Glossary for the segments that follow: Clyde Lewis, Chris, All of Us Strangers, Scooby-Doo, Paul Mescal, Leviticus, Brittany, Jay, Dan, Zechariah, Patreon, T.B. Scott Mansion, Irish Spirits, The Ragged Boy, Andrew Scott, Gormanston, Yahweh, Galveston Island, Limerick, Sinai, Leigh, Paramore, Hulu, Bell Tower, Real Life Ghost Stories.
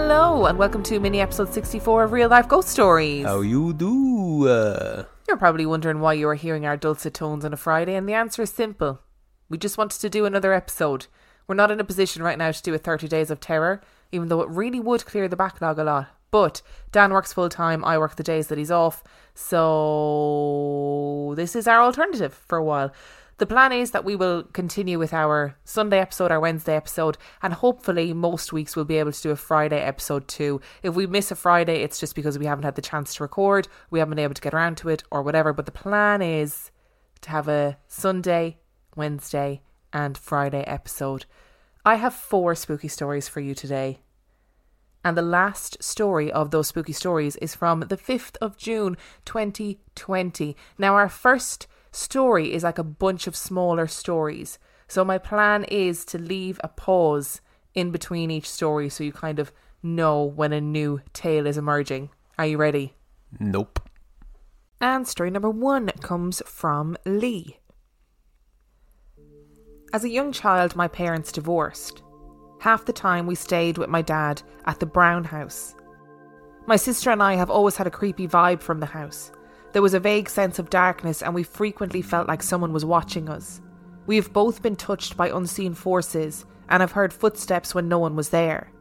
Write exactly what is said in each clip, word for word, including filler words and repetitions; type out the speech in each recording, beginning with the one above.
Hello, and welcome to mini episode sixty-four of Real Life Ghost Stories. How you do? Uh... You're probably wondering why you are hearing our dulcet tones on a Friday, and the answer is simple. We just wanted to do another episode. We're not in a position right now to do a thirty Days of Terror, even though it really would clear the backlog a lot. But Dan works full time, I work the days that he's off, so this is our alternative for a while. The plan is that we will continue with our Sunday episode, our Wednesday episode, and hopefully most weeks we'll be able to do a Friday episode too. If we miss a Friday, it's just because we haven't had the chance to record, we haven't been able to get around to it or whatever, but the plan is to have a Sunday, Wednesday and Friday episode. I have four spooky stories for you today. And the last story of those spooky stories is from the fifth of June, twenty twenty. Now, our first story is like a bunch of smaller stories. So my plan is to leave a pause in between each story so you kind of know when a new tale is emerging. Are you ready? Nope. And story number one comes from Lee. As a young child, my parents divorced. Half the time we stayed with my dad at the Brown house. My sister and I have always had a creepy vibe from the house. There was a vague sense of darkness and we frequently felt like someone was watching us. We have both been touched by unseen forces and have heard footsteps when no one was there.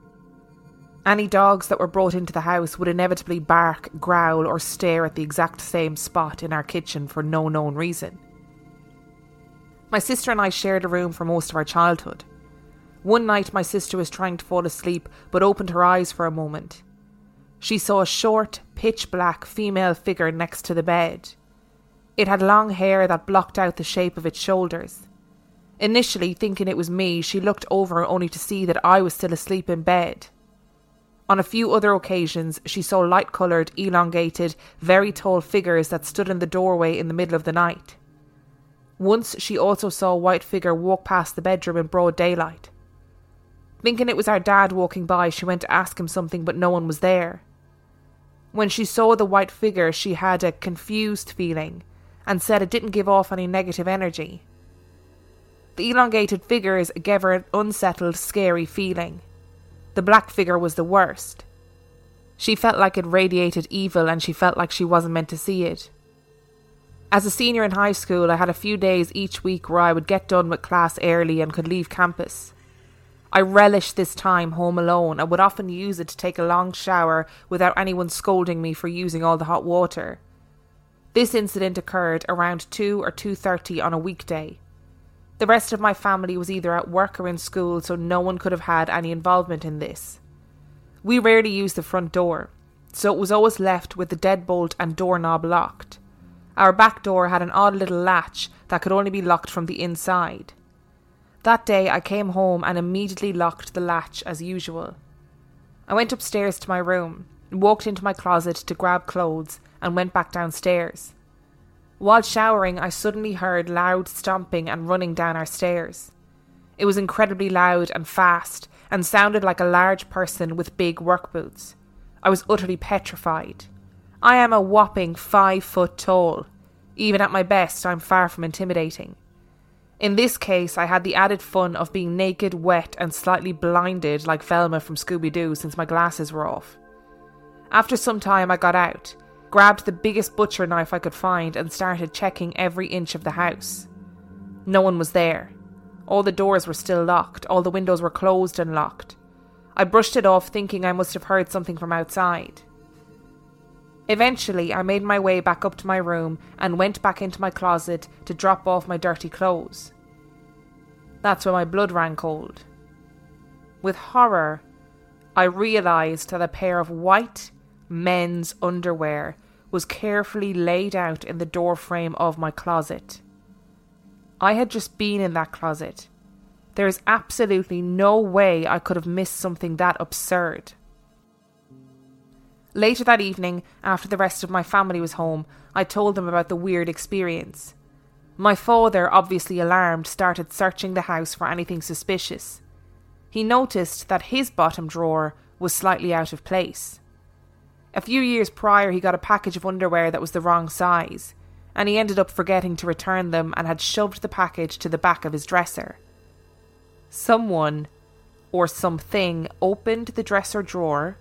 Any dogs that were brought into the house would inevitably bark, growl or stare at the exact same spot in our kitchen for no known reason. My sister and I shared a room for most of our childhood. One night my sister was trying to fall asleep but opened her eyes for a moment. She saw a short, pitch black female figure next to the bed. It had long hair that blocked out the shape of its shoulders. Initially thinking it was me, she looked over only to see that I was still asleep in bed. On a few other occasions she saw light-coloured, elongated, very tall figures that stood in the doorway in the middle of the night. Once she also saw a white figure walk past the bedroom in broad daylight. Thinking it was our dad walking by, she went to ask him something but no one was there. When she saw the white figure, she had a confused feeling and said it didn't give off any negative energy. The elongated figures gave her an unsettled, scary feeling. The black figure was the worst. She felt like it radiated evil and she felt like she wasn't meant to see it. As a senior in high school, I had a few days each week where I would get done with class early and could leave campus. I relished this time home alone and would often use it to take a long shower without anyone scolding me for using all the hot water. This incident occurred around two or two thirty on a weekday. The rest of my family was either at work or in school, so no one could have had any involvement in this. We rarely used the front door, so it was always left with the deadbolt and doorknob locked. Our back door had an odd little latch that could only be locked from the inside. That day I came home and immediately locked the latch as usual. I went upstairs to my room, walked into my closet to grab clothes and went back downstairs. While showering I suddenly heard loud stomping and running down our stairs. It was incredibly loud and fast and sounded like a large person with big work boots. I was utterly petrified. I am a whopping five foot tall. Even at my best I'm far from intimidating. In this case, I had the added fun of being naked, wet and slightly blinded like Velma from Scooby-Doo since my glasses were off. After some time, I got out, grabbed the biggest butcher knife I could find and started checking every inch of the house. No one was there. All the doors were still locked. All the windows were closed and locked. I brushed it off, thinking I must have heard something from outside. Eventually, I made my way back up to my room and went back into my closet to drop off my dirty clothes. That's when my blood ran cold. With horror, I realised that a pair of white men's underwear was carefully laid out in the doorframe of my closet. I had just been in that closet. There is absolutely no way I could have missed something that absurd. Later that evening, after the rest of my family was home, I told them about the weird experience. My father, obviously alarmed, started searching the house for anything suspicious. He noticed that his bottom drawer was slightly out of place. A few years prior, he got a package of underwear that was the wrong size, and he ended up forgetting to return them and had shoved the package to the back of his dresser. Someone, or something opened the dresser drawer,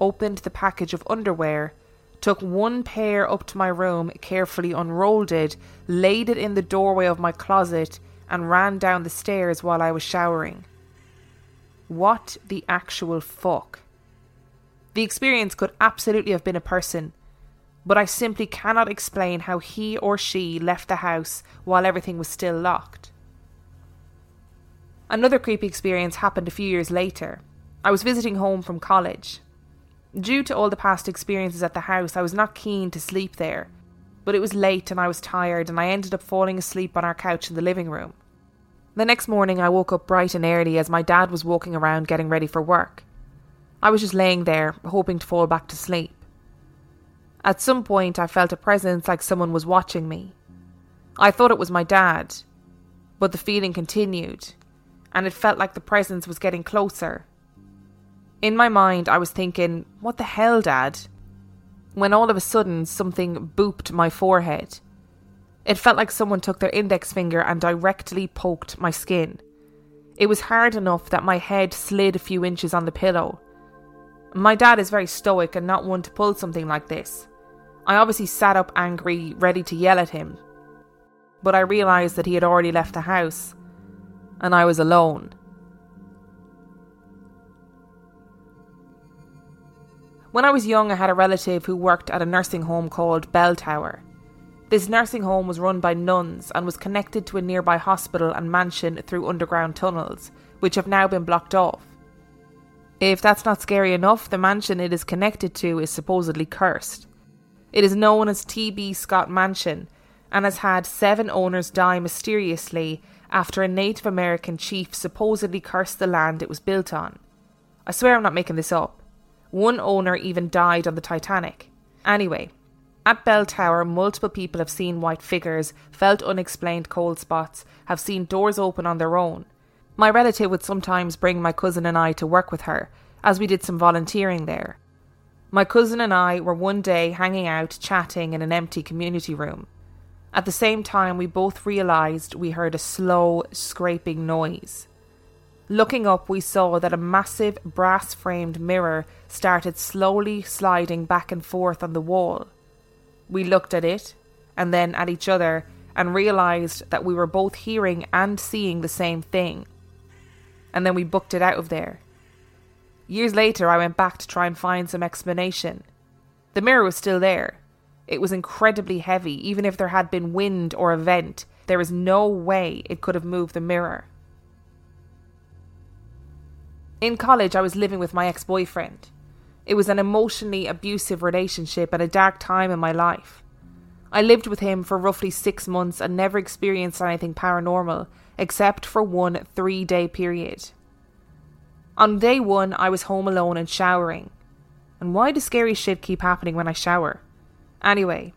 opened the package of underwear, took one pair up to my room, carefully unrolled it, laid it in the doorway of my closet, and ran down the stairs while I was showering. What the actual fuck? The experience could absolutely have been a person, but I simply cannot explain how he or she left the house while everything was still locked. Another creepy experience happened a few years later. I was visiting home from college. Due to all the past experiences at the house, I was not keen to sleep there, but it was late and I was tired, and I ended up falling asleep on our couch in the living room. The next morning I woke up bright and early as my dad was walking around getting ready for work. I was just laying there, hoping to fall back to sleep. At some point I felt a presence, like someone was watching me. I thought it was my dad, but the feeling continued, and it felt like the presence was getting closer. In my mind I was thinking, what the hell, Dad? When all of a sudden something booped my forehead. It felt like someone took their index finger and directly poked my skin. It was hard enough that my head slid a few inches on the pillow. My dad is very stoic and not one to pull something like this. I obviously sat up angry, ready to yell at him. But I realised that he had already left the house, and I was alone. When I was young, I had a relative who worked at a nursing home called Bell Tower. This nursing home was run by nuns and was connected to a nearby hospital and mansion through underground tunnels, which have now been blocked off. If that's not scary enough, the mansion it is connected to is supposedly cursed. It is known as T B Scott Mansion and has had seven owners die mysteriously after a Native American chief supposedly cursed the land it was built on. I swear I'm not making this up. One owner even died on the Titanic. Anyway, at Bell Tower, multiple people have seen white figures, felt unexplained cold spots, have seen doors open on their own. My relative would sometimes bring my cousin and I to work with her, as we did some volunteering there. My cousin and I were one day hanging out, chatting in an empty community room. At the same time, we both realised we heard a slow, scraping noise. Looking up, we saw that a massive brass-framed mirror started slowly sliding back and forth on the wall. We looked at it, and then at each other, and realised that we were both hearing and seeing the same thing. And then we booked it out of there. Years later, I went back to try and find some explanation. The mirror was still there. It was incredibly heavy. Even if there had been wind or a vent, there is no way it could have moved the mirror. In college, I was living with my ex-boyfriend. It was an emotionally abusive relationship and a dark time in my life. I lived with him for roughly six months and never experienced anything paranormal, except for one three-day period. On day one, I was home alone and showering. And why does scary shit keep happening when I shower? Anyway,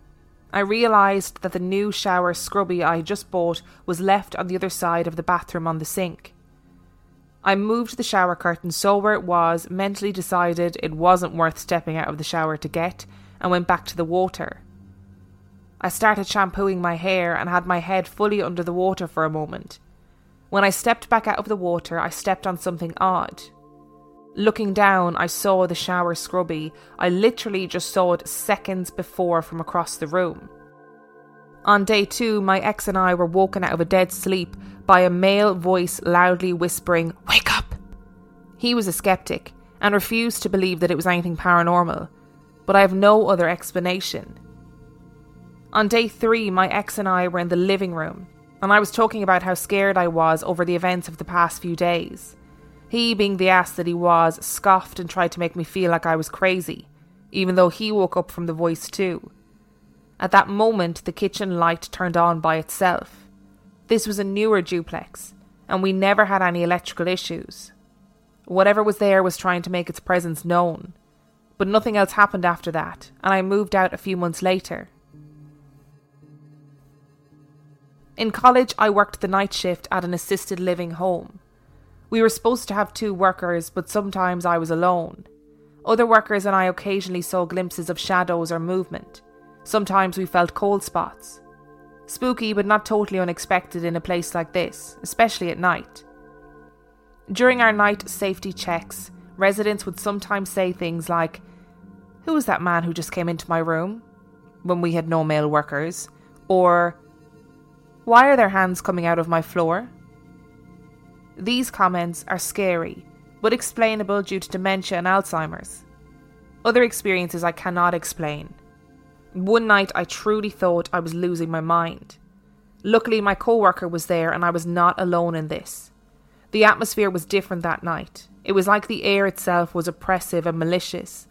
I realised that the new shower scrubby I had just bought was left on the other side of the bathroom on the sink. I moved the shower curtain so where it was, mentally decided it wasn't worth stepping out of the shower to get, and went back to the water. I started shampooing my hair and had my head fully under the water for a moment. When I stepped back out of the water, I stepped on something odd. Looking down, I saw the shower scrubby. I literally just saw it seconds before from across the room. On day two, my ex and I were woken out of a dead sleep by a male voice loudly whispering, "Wake up!" He was a skeptic and refused to believe that it was anything paranormal, but I have no other explanation. On day three, my ex and I were in the living room, and I was talking about how scared I was over the events of the past few days. He, being the ass that he was, scoffed and tried to make me feel like I was crazy, even though he woke up from the voice too. At that moment, the kitchen light turned on by itself. This was a newer duplex, and we never had any electrical issues. Whatever was there was trying to make its presence known, but nothing else happened after that, and I moved out a few months later. In college, I worked the night shift at an assisted living home. We were supposed to have two workers, but sometimes I was alone. Other workers and I occasionally saw glimpses of shadows or movement. Sometimes we felt cold spots. Spooky, but not totally unexpected in a place like this, especially at night. During our night safety checks, residents would sometimes say things like, "Who was that man who just came into my room?" when we had no male workers, or "Why are there hands coming out of my floor?" These comments are scary, but explainable due to dementia and Alzheimer's. Other experiences I cannot explain. One night I truly thought I was losing my mind. Luckily my co-worker was there and I was not alone in this. The atmosphere was different that night. It was like the air itself was oppressive and malicious.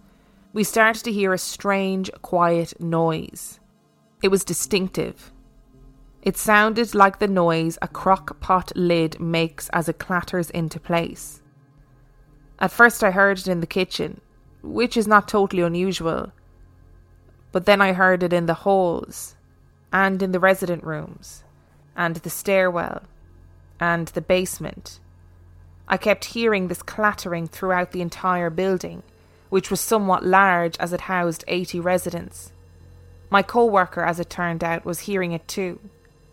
We started to hear a strange, quiet noise. It was distinctive. It sounded like the noise a crock pot lid makes as it clatters into place. At first I heard it in the kitchen, which is not totally unusual. But then I heard it in the halls, and in the resident rooms, and the stairwell, and the basement. I kept hearing this clattering throughout the entire building, which was somewhat large as it housed eighty residents. My co-worker, as it turned out, was hearing it too,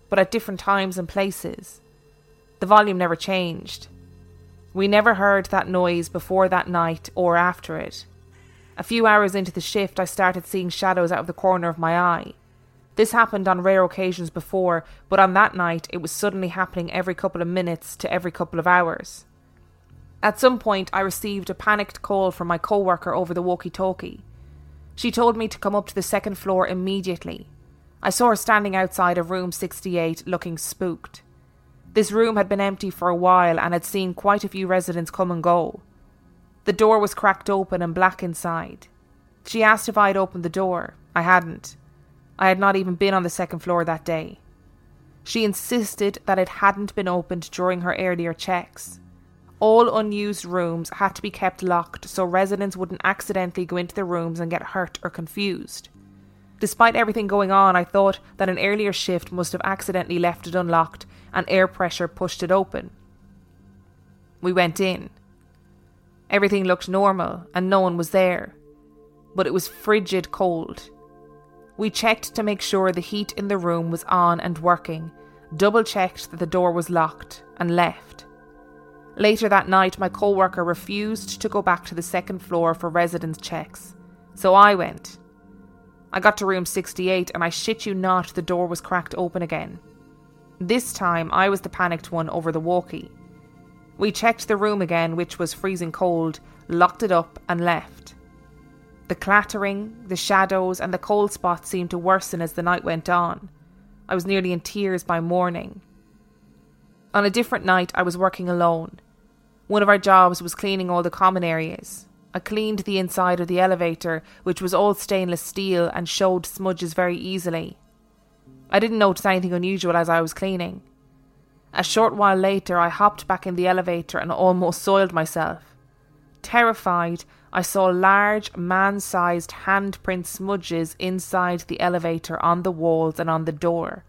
but at different times and places. The volume never changed. We never heard that noise before that night or after it. A few hours into the shift, I started seeing shadows out of the corner of my eye. This happened on rare occasions before, but on that night, it was suddenly happening every couple of minutes to every couple of hours. At some point, I received a panicked call from my co-worker over the walkie-talkie. She told me to come up to the second floor immediately. I saw her standing outside of room sixty-eight looking spooked. This room had been empty for a while and had seen quite a few residents come and go. The door was cracked open and black inside. She asked if I had opened the door. I hadn't. I had not even been on the second floor that day. She insisted that it hadn't been opened during her earlier checks. All unused rooms had to be kept locked so residents wouldn't accidentally go into the rooms and get hurt or confused. Despite everything going on, I thought that an earlier shift must have accidentally left it unlocked and air pressure pushed it open. We went in. Everything looked normal and no one was there, but it was frigid cold. We checked to make sure the heat in the room was on and working, double checked that the door was locked and left. Later that night, my co-worker refused to go back to the second floor for residence checks, so I went. I got to room sixty-eight and I shit you not, the door was cracked open again. This time I was the panicked one over the walkie. We checked the room again, which was freezing cold, locked it up and left. The clattering, the shadows and the cold spots seemed to worsen as the night went on. I was nearly in tears by morning. On a different night I was working alone. One of our jobs was cleaning all the common areas. I cleaned the inside of the elevator, which was all stainless steel and showed smudges very easily. I didn't notice anything unusual as I was cleaning. A short while later, I hopped back in the elevator and almost soiled myself. Terrified, I saw large, man-sized handprint smudges inside the elevator on the walls and on the door.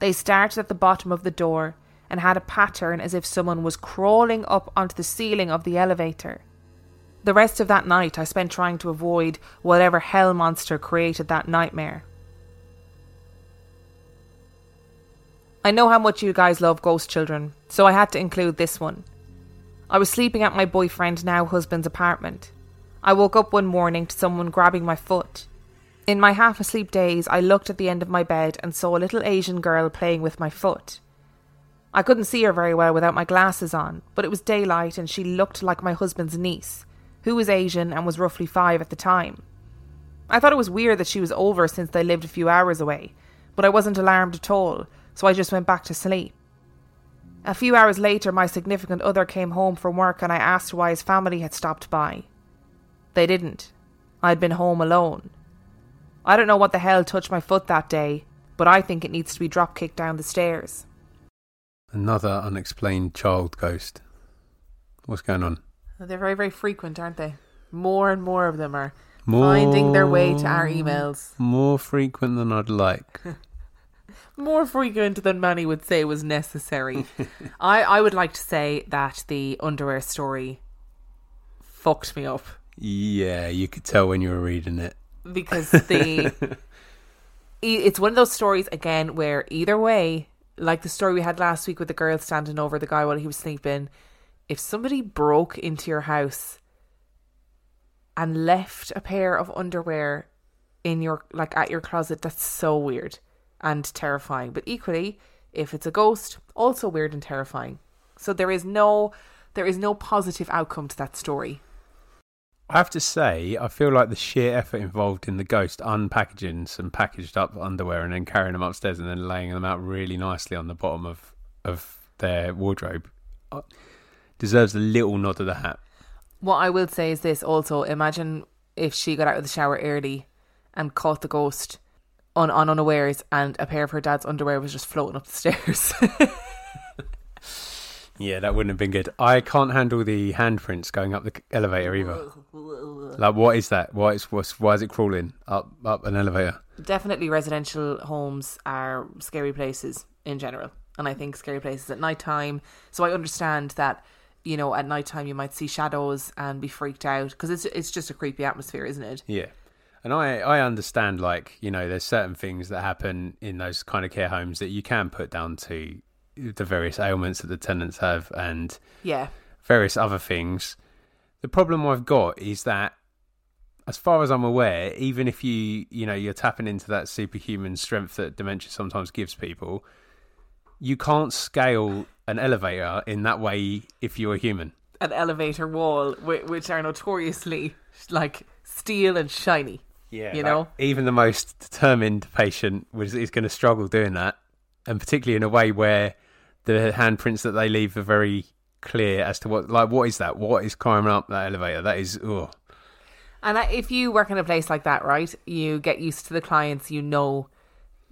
They started at the bottom of the door and had a pattern as if someone was crawling up onto the ceiling of the elevator. The rest of that night I spent trying to avoid whatever hell monster created that nightmare. I know how much you guys love ghost children, so I had to include this one. I was sleeping at my boyfriend, now husband's apartment. I woke up one morning to someone grabbing my foot. In my half-asleep daze, I looked at the end of my bed and saw a little Asian girl playing with my foot. I couldn't see her very well without my glasses on, but it was daylight and she looked like my husband's niece, who was Asian and was roughly five at the time. I thought it was weird that she was over since they lived a few hours away, but I wasn't alarmed at all, so I just went back to sleep. A few hours later, my significant other came home from work and I asked why his family had stopped by. They didn't. I'd been home alone. I don't know what the hell touched my foot that day, but I think it needs to be drop-kicked down the stairs. Another unexplained child ghost. What's going on? They're very, very frequent, aren't they? More and more of them are more, finding their way to our emails. More frequent than I'd like. More frequent than many would say was necessary. I, I would like to say that the underwear story fucked me up. Yeah, you could tell when you were reading it. Because the it's one of those stories, again, where either way, like the story we had last week with the girl standing over the guy while he was sleeping, if somebody broke into your house and left a pair of underwear in your, like, at your closet, that's so weird and terrifying. But equally, if it's a ghost, also weird and terrifying. So there is no, there is no positive outcome to that story. I have to say, I feel like the sheer effort involved in the ghost unpackaging some packaged up underwear and then carrying them upstairs and then laying them out really nicely on the bottom of, of their wardrobe deserves a little nod of the hat. What I will say is this also, imagine if she got out of the shower early and caught the ghost on, on unawares and a pair of her dad's underwear was just floating up the stairs. Yeah, that wouldn't have been good. I can't handle the handprints going up the elevator either. Like, what is that? Why is, why is it crawling up, up an elevator? Definitely residential homes are scary places in general. And I think scary places at night time. So I understand that, you know, at night time you might see shadows and be freaked out. Because it's, it's just a creepy atmosphere, isn't it? Yeah. And I, I understand, like, you know, there's certain things that happen in those kind of care homes that you can put down to the various ailments that the tenants have and yeah, various other things. The problem I've got is that, as far as I'm aware, even if you, you know, you're tapping into that superhuman strength that dementia sometimes gives people, you can't scale an elevator in that way if you're a human. An elevator wall, which are notoriously, like, steel and shiny. Yeah, you like, know, even the most determined patient was, is going to struggle doing that, and particularly in a way where the handprints that they leave are very clear as to what, like, what is that? What is climbing up that elevator? That is, oh. And if you work in a place like that, right, you get used to the clients, you know,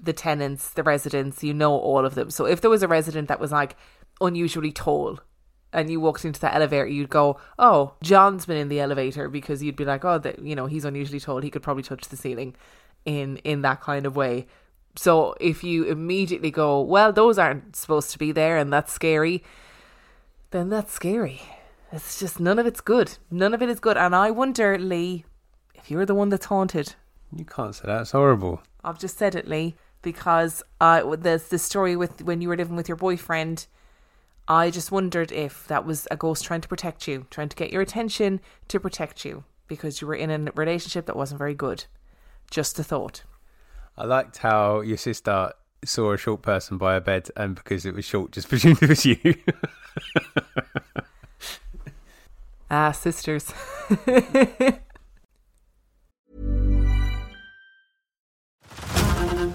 the tenants, the residents, you know, all of them. So if there was a resident that was, like, unusually tall and you walked into that elevator, you'd go, oh, John's been in the elevator, because you'd be like, oh, the, you know, he's unusually tall. He could probably touch the ceiling in, in that kind of way. So if you immediately go, well, those aren't supposed to be there and that's scary, then that's scary. It's just, none of it's good. None of it is good. And I wonder, Lee, if you're the one that's haunted. You can't say that. It's horrible. I've just said it, Lee, because uh, there's the story with when you were living with your boyfriend. I just wondered if that was a ghost trying to protect you, trying to get your attention to protect you, because you were in a relationship that wasn't very good. Just a thought. I liked how your sister saw a short person by her bed, and because it was short, just presumed it was you. Ah, sisters.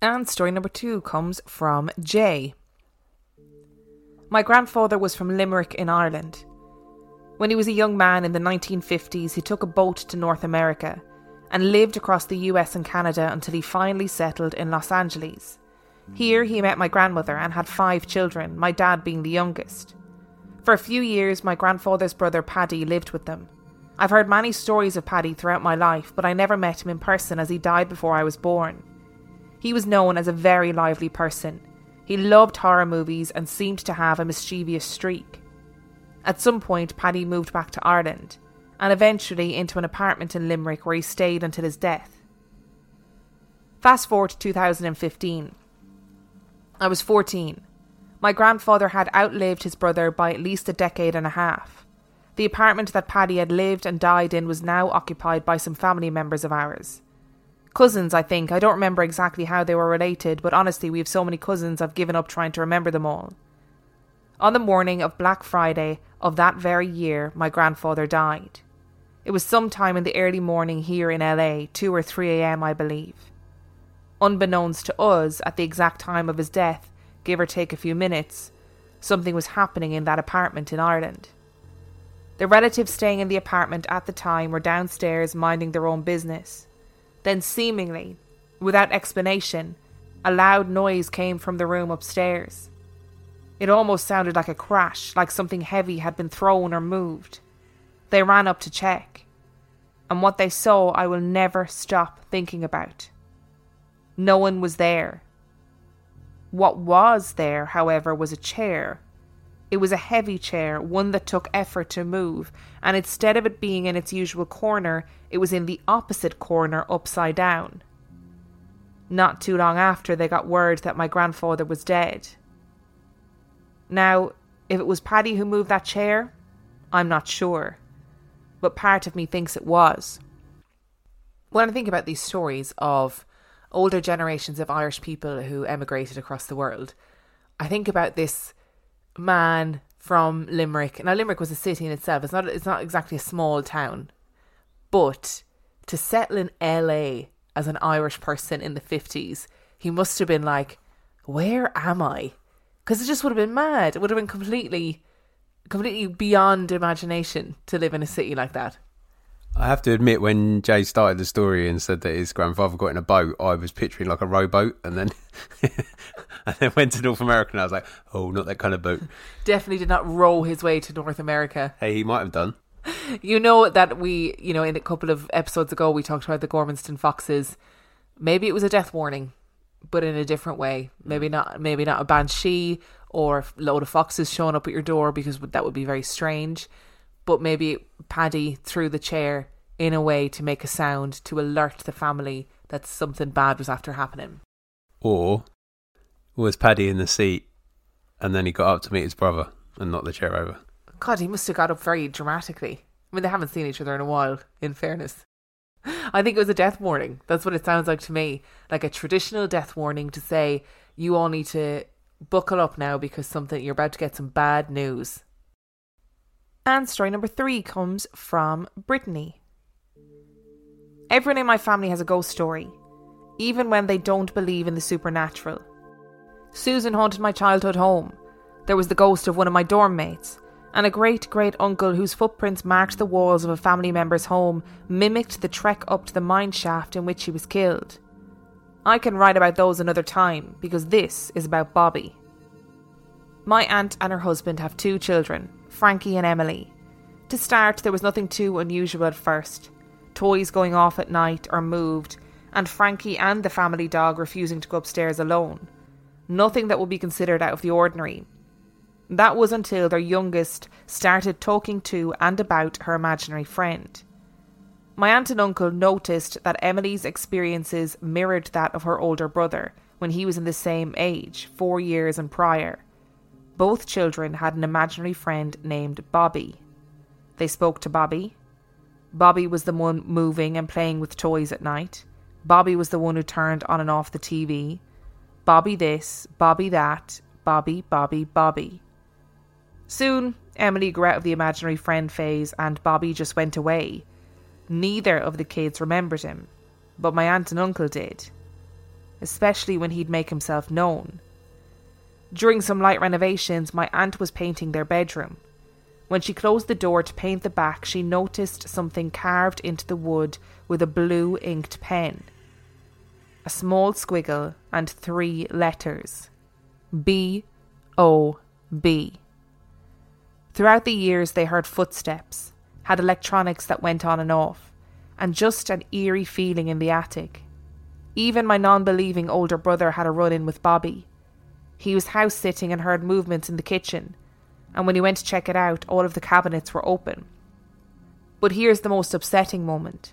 And story number two comes from Jay. My grandfather was from Limerick in Ireland. When he was a young man in the nineteen fifties, he took a boat to North America and lived across the U S and Canada until he finally settled in Los Angeles. Here he met my grandmother and had five children, my dad being the youngest. For a few years, my grandfather's brother Paddy lived with them. I've heard many stories of Paddy throughout my life, but I never met him in person as he died before I was born. He was known as a very lively person. He loved horror movies and seemed to have a mischievous streak. At some point, Paddy moved back to Ireland, and eventually into an apartment in Limerick where he stayed until his death. Fast forward to two thousand fifteen. I was fourteen. My grandfather had outlived his brother by at least a decade and a half. The apartment that Paddy had lived and died in was now occupied by some family members of ours. Cousins, I think. I don't remember exactly how they were related, but honestly, we have so many cousins I've given up trying to remember them all. On the morning of Black Friday of that very year, my grandfather died. It was sometime in the early morning here in L A, two or three a.m. I believe. Unbeknownst to us, at the exact time of his death, give or take a few minutes, something was happening in that apartment in Ireland. The relatives staying in the apartment at the time were downstairs minding their own business. Then seemingly, without explanation, a loud noise came from the room upstairs. It almost sounded like a crash, like something heavy had been thrown or moved. They ran up to check, and what they saw I will never stop thinking about. No one was there. What was there, however, was a chair. It was a heavy chair, one that took effort to move, and instead of it being in its usual corner, it was in the opposite corner, upside down. Not too long after, they got word that my grandfather was dead. Now, if it was Paddy who moved that chair, I'm not sure, but part of me thinks it was. When I think about these stories of older generations of Irish people who emigrated across the world, I think about this man from Limerick. Now, Limerick was a city in itself. It's not it's not exactly a small town. But to settle in L A as an Irish person in the fifties, he must have been like, where am I? Because it just would have been mad. It would have been completely, completely beyond imagination to live in a city like that. I have to admit, when Jay started the story and said that his grandfather got in a boat, I was picturing like a rowboat, and then and then went to North America, and I was like, oh, not that kind of boat. Definitely did not row his way to North America. Hey, he might have done. You know that we, you know, in a couple of episodes ago, we talked about the Gormanston foxes. Maybe it was a death warning, but in a different way. Maybe not, maybe not a banshee or a load of foxes showing up at your door, because that would be very strange. But maybe Paddy threw the chair in a way to make a sound to alert the family that something bad was after happening. Or was Paddy in the seat and then he got up to meet his brother and knocked the chair over? God, he must have got up very dramatically. I mean, they haven't seen each other in a while, in fairness. I think it was a death warning. That's what it sounds like to me. Like a traditional death warning to say, you all need to buckle up now because something you're about to get some bad news. And story number three comes from Brittany. Everyone in my family has a ghost story, even when they don't believe in the supernatural. Susan haunted my childhood home. There was the ghost of one of my dorm mates, and a great-great-uncle whose footprints marked the walls of a family member's home mimicked the trek up to the mine shaft in which he was killed. I can write about those another time, because this is about Bobby. My aunt and her husband have two children, Frankie and Emily. To start, there was nothing too unusual at first. Toys going off at night or moved, and Frankie and the family dog refusing to go upstairs alone. Nothing that would be considered out of the ordinary. That was until their youngest started talking to and about her imaginary friend. My aunt and uncle noticed that Emily's experiences mirrored that of her older brother when he was in the same age, four years and prior. Both children had an imaginary friend named Bobby. They spoke to Bobby. Bobby was the one moving and playing with toys at night. Bobby was the one who turned on and off the T V. Bobby this, Bobby that, Bobby, Bobby, Bobby. Soon, Emily grew out of the imaginary friend phase and Bobby just went away. Neither of the kids remembered him, but my aunt and uncle did, especially when he'd make himself known. During some light renovations, my aunt was painting their bedroom. When she closed the door to paint the back, she noticed something carved into the wood with a blue inked pen. A small squiggle and three letters. B O B. Throughout the years, they heard footsteps, had electronics that went on and off, and just an eerie feeling in the attic. Even my non-believing older brother had a run-in with Bobby. He was house-sitting and heard movements in the kitchen, and when he went to check it out, all of the cabinets were open. But here's the most upsetting moment.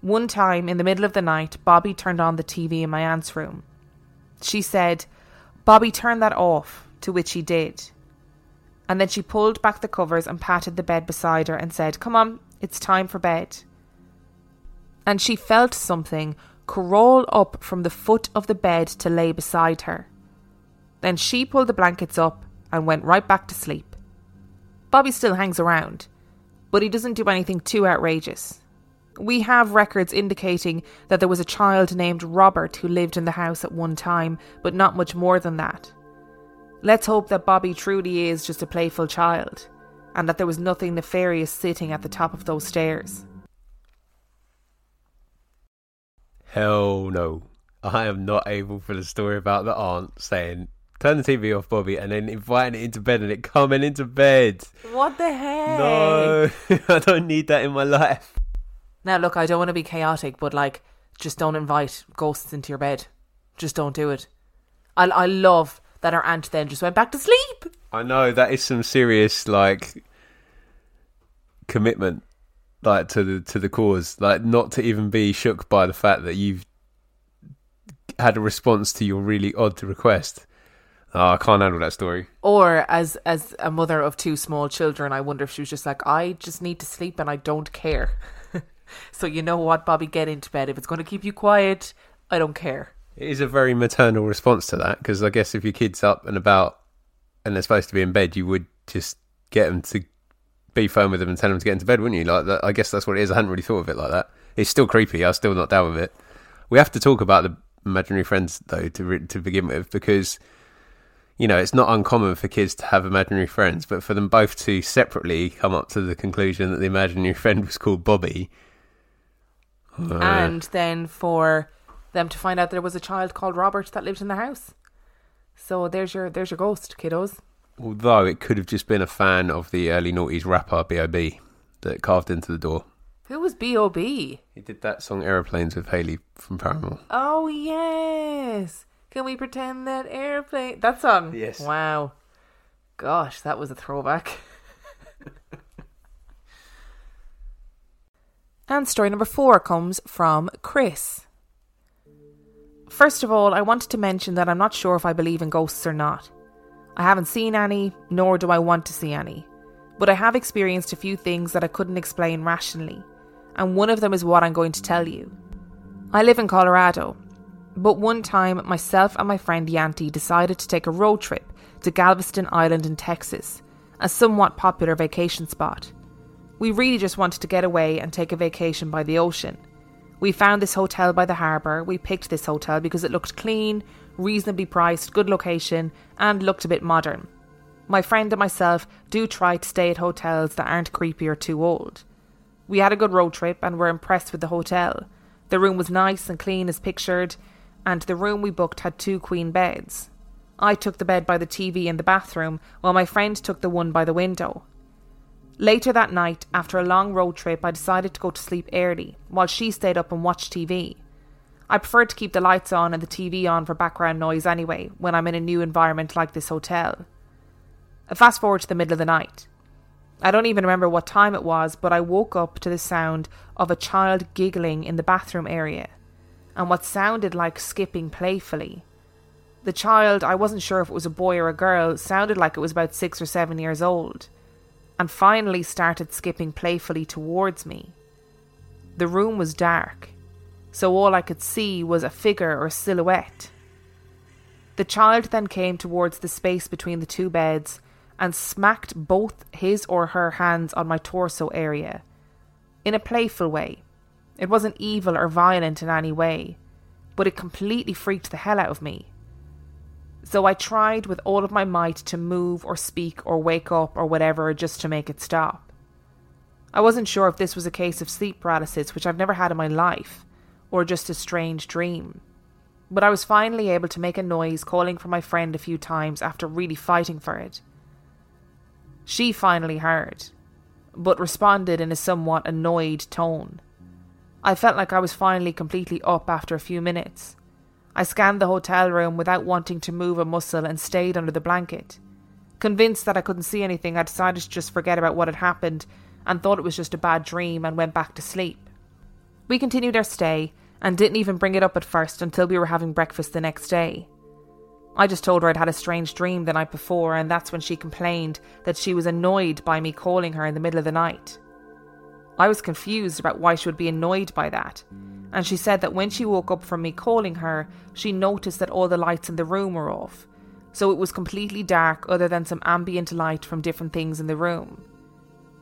One time, in the middle of the night, Bobby turned on the T V in my aunt's room. She said, "Bobby, turn that off," to which he did. And then she pulled back the covers and patted the bed beside her and said, "Come on, it's time for bed." And she felt something crawl up from the foot of the bed to lay beside her. Then she pulled the blankets up and went right back to sleep. Bobby still hangs around, but he doesn't do anything too outrageous. We have records indicating that there was a child named Robert who lived in the house at one time, but not much more than that. Let's hope that Bobby truly is just a playful child, and that there was nothing nefarious sitting at the top of those stairs. Hell no. I am not able for the story about the aunt saying, "Turn the T V off, Bobby," and then inviting it into bed and it coming into bed. What the heck? No, I don't need that in my life. Now, look, I don't want to be chaotic, but, like, just don't invite ghosts into your bed. Just don't do it. I, I love that our aunt then just went back to sleep. I know, that is some serious, like, commitment, like, to the to the cause. Like, not to even be shook by the fact that you've had a response to your really odd request. Oh, I can't handle that story. Or as as a mother of two small children, I wonder if she was just like, I just need to sleep and I don't care. So you know what, Bobby, get into bed. If it's going to keep you quiet, I don't care. It is a very maternal response to that, because I guess if your kid's up and about and they're supposed to be in bed, you would just get them to be firm with them and tell them to get into bed, wouldn't you? Like that, I guess that's what it is. I hadn't really thought of it like that. It's still creepy. I'm still not down with it. We have to talk about the imaginary friends, though, to re- to begin with, because... You know, it's not uncommon for kids to have imaginary friends, but for them both to separately come up to the conclusion that the imaginary friend was called Bobby. Uh. And then for them to find out there was a child called Robert that lived in the house. So there's your there's your ghost, kiddos. Although it could have just been a fan of the early noughties rapper B O B that carved into the door. Who was B O B? He did that song Aeroplanes with Hayley from Paramore. Oh, yes. Can we pretend that airplane... That song? Yes. Wow. Gosh, that was a throwback. And story number four comes from Chris. First of all, I wanted to mention that I'm not sure if I believe in ghosts or not. I haven't seen any, nor do I want to see any. But I have experienced a few things that I couldn't explain rationally. And one of them is what I'm going to tell you. I live in Colorado. But one time, myself and my friend Yanti decided to take a road trip to Galveston Island in Texas, a somewhat popular vacation spot. We really just wanted to get away and take a vacation by the ocean. We found this hotel by the harbour. We picked this hotel because it looked clean, reasonably priced, good location, and looked a bit modern. My friend and myself do try to stay at hotels that aren't creepy or too old. We had a good road trip and were impressed with the hotel. The room was nice and clean as pictured, and the room we booked had two queen beds. I took the bed by the T V in the bathroom, while my friend took the one by the window. Later that night, after a long road trip, I decided to go to sleep early, while she stayed up and watched T V. I prefer to keep the lights on and the T V on for background noise anyway, when I'm in a new environment like this hotel. I fast forward to the middle of the night. I don't even remember what time it was, but I woke up to the sound of a child giggling in the bathroom area, and what sounded like skipping playfully. The child, I wasn't sure if it was a boy or a girl, sounded like it was about six or seven years old, and finally started skipping playfully towards me. The room was dark, so all I could see was a figure or silhouette. The child then came towards the space between the two beds and smacked both his or her hands on my torso area, in a playful way. It wasn't evil or violent in any way, but it completely freaked the hell out of me. So I tried with all of my might to move or speak or wake up or whatever just to make it stop. I wasn't sure if this was a case of sleep paralysis, which I've never had in my life, or just a strange dream. But I was finally able to make a noise calling for my friend a few times after really fighting for it. She finally heard, but responded in a somewhat annoyed tone. I felt like I was finally completely up after a few minutes. I scanned the hotel room without wanting to move a muscle and stayed under the blanket. Convinced that I couldn't see anything, I decided to just forget about what had happened and thought it was just a bad dream and went back to sleep. We continued our stay and didn't even bring it up at first until we were having breakfast the next day. I just told her I'd had a strange dream the night before, and that's when she complained that she was annoyed by me calling her in the middle of the night. I was confused about why she would be annoyed by that, and she said that when she woke up from me calling her, she noticed that all the lights in the room were off, so it was completely dark other than some ambient light from different things in the room.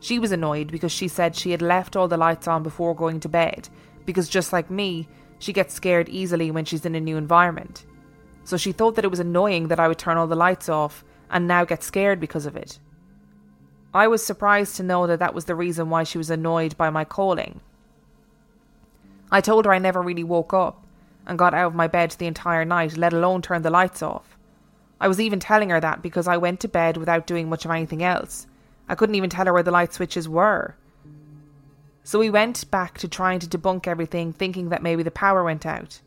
She was annoyed because she said she had left all the lights on before going to bed, because just like me, she gets scared easily when she's in a new environment. So she thought that it was annoying that I would turn all the lights off and now get scared because of it. I was surprised to know that that was the reason why she was annoyed by my calling. I told her I never really woke up and got out of my bed the entire night, let alone turn the lights off. I was even telling her that because I went to bed without doing much of anything else. I couldn't even tell her where the light switches were. So we went back to trying to debunk everything, thinking that maybe the power went out.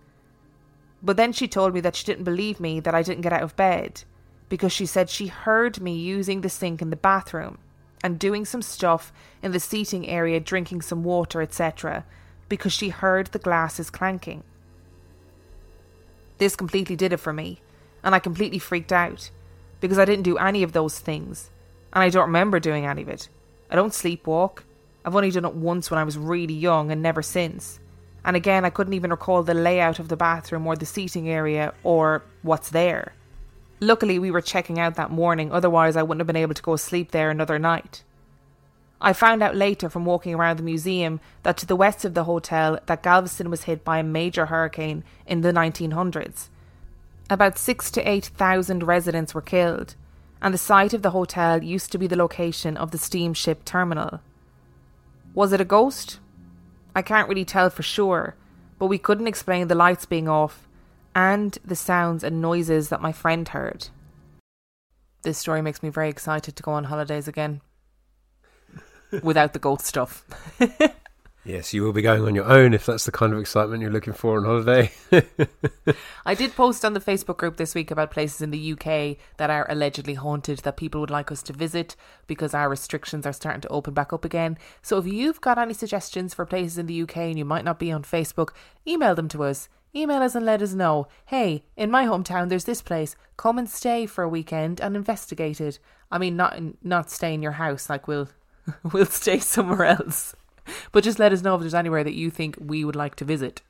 But then she told me that she didn't believe me that I didn't get out of bed, because she said she heard me using the sink in the bathroom and doing some stuff in the seating area, drinking some water, et cetera, because she heard the glasses clanking. This completely did it for me, and I completely freaked out, because I didn't do any of those things, and I don't remember doing any of it. I don't sleepwalk. I've only done it once when I was really young and never since. And again, I couldn't even recall the layout of the bathroom or the seating area or what's there. Luckily, we were checking out that morning, otherwise I wouldn't have been able to go sleep there another night. I found out later from walking around the museum that to the west of the hotel that Galveston was hit by a major hurricane in the nineteen hundreds. About six to eight thousand residents were killed, and the site of the hotel used to be the location of the steamship terminal. Was it a ghost? I can't really tell for sure, but we couldn't explain the lights being off and the sounds and noises that my friend heard. This story makes me very excited to go on holidays again. Without the ghost stuff. Yes, you will be going on your own if that's the kind of excitement you're looking for on holiday. I did post on the Facebook group this week about places in the U K that are allegedly haunted that people would like us to visit because our restrictions are starting to open back up again. So if you've got any suggestions for places in the U K and you might not be on Facebook, email them to us. Email us and let us know, hey, in my hometown there's this place, come and stay for a weekend and investigate it. I mean, not not stay in your house, like we'll we'll stay somewhere else. But just let us know if there's anywhere that you think we would like to visit.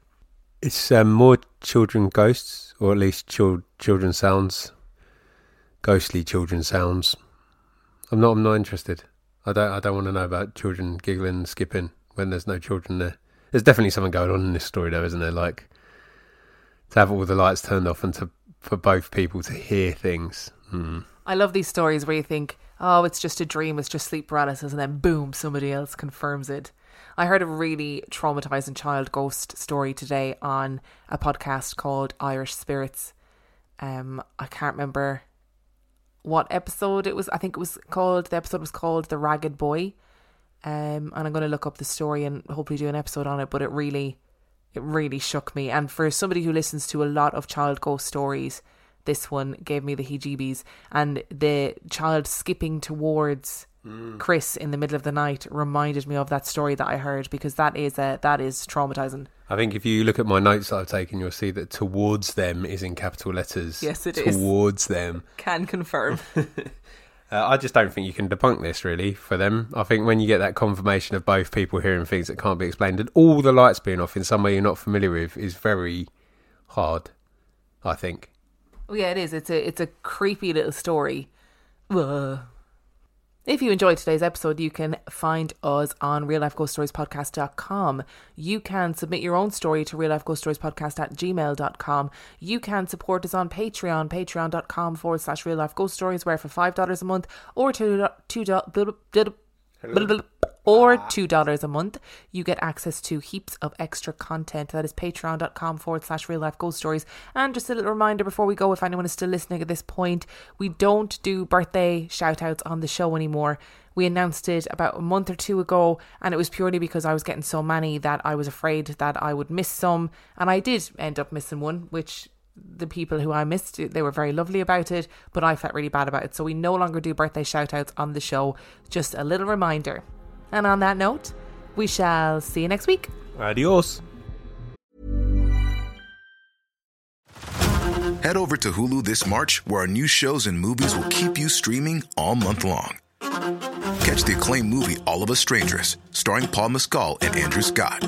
It's um, more children ghosts, or at least chil- children sounds, ghostly children sounds. I'm not. I'm not interested. I don't. I don't want to know about children giggling and skipping when there's no children there. There's definitely something going on in this story, though, isn't there? Like to have all the lights turned off and to for both people to hear things. Mm. I love these stories where you think, oh, it's just a dream, it's just sleep paralysis, and then boom, somebody else confirms it. I heard a really traumatizing child ghost story today on a podcast called Irish Spirits. Um, I can't remember what episode it was. I think it was called, the episode was called The Ragged Boy. Um, and I'm going to look up the story and hopefully do an episode on it. But it really, it really shook me. And for somebody who listens to a lot of child ghost stories, this one gave me the heebie-jeebies. And the child skipping towards Chris in the middle of the night reminded me of that story that I heard, because that is a, that is traumatizing. I think if you look at my notes that I've taken, you'll see that towards them is in capital letters. Yes, it towards is. Towards them. Can confirm. uh, I just don't think you can debunk this really for them. I think when you get that confirmation of both people hearing things that can't be explained and all the lights being off in somewhere you're not familiar with is very hard, I think. Oh yeah, it is. It's a, it's a creepy little story. Ugh. If you enjoyed today's episode, you can find us on real life ghost stories podcast dot com. You can submit your own story to real life ghost stories podcast at gmail dot com. You can support us on Patreon, patreon.com forward slash real life ghost stories, where for five dollars a month or two, two, two or two dollars a month, you get access to heaps of extra content. That is patreon.com forward slash real life ghost stories. And just a little reminder before we go, if anyone is still listening at this point, we don't do birthday shout outs on the show anymore. We announced it about a month or two ago, and it was purely because I was getting so many that I was afraid that I would miss some. And I did end up missing one, which the people who I missed, they were very lovely about it, but I felt really bad about it. So we no longer do birthday shout outs on the show. Just a little reminder. And on that note, we shall see you next week. Adios. Head over to Hulu this March, where our new shows and movies will keep you streaming all month long. Catch the acclaimed movie All of Us Strangers, starring Paul Mescal and Andrew Scott.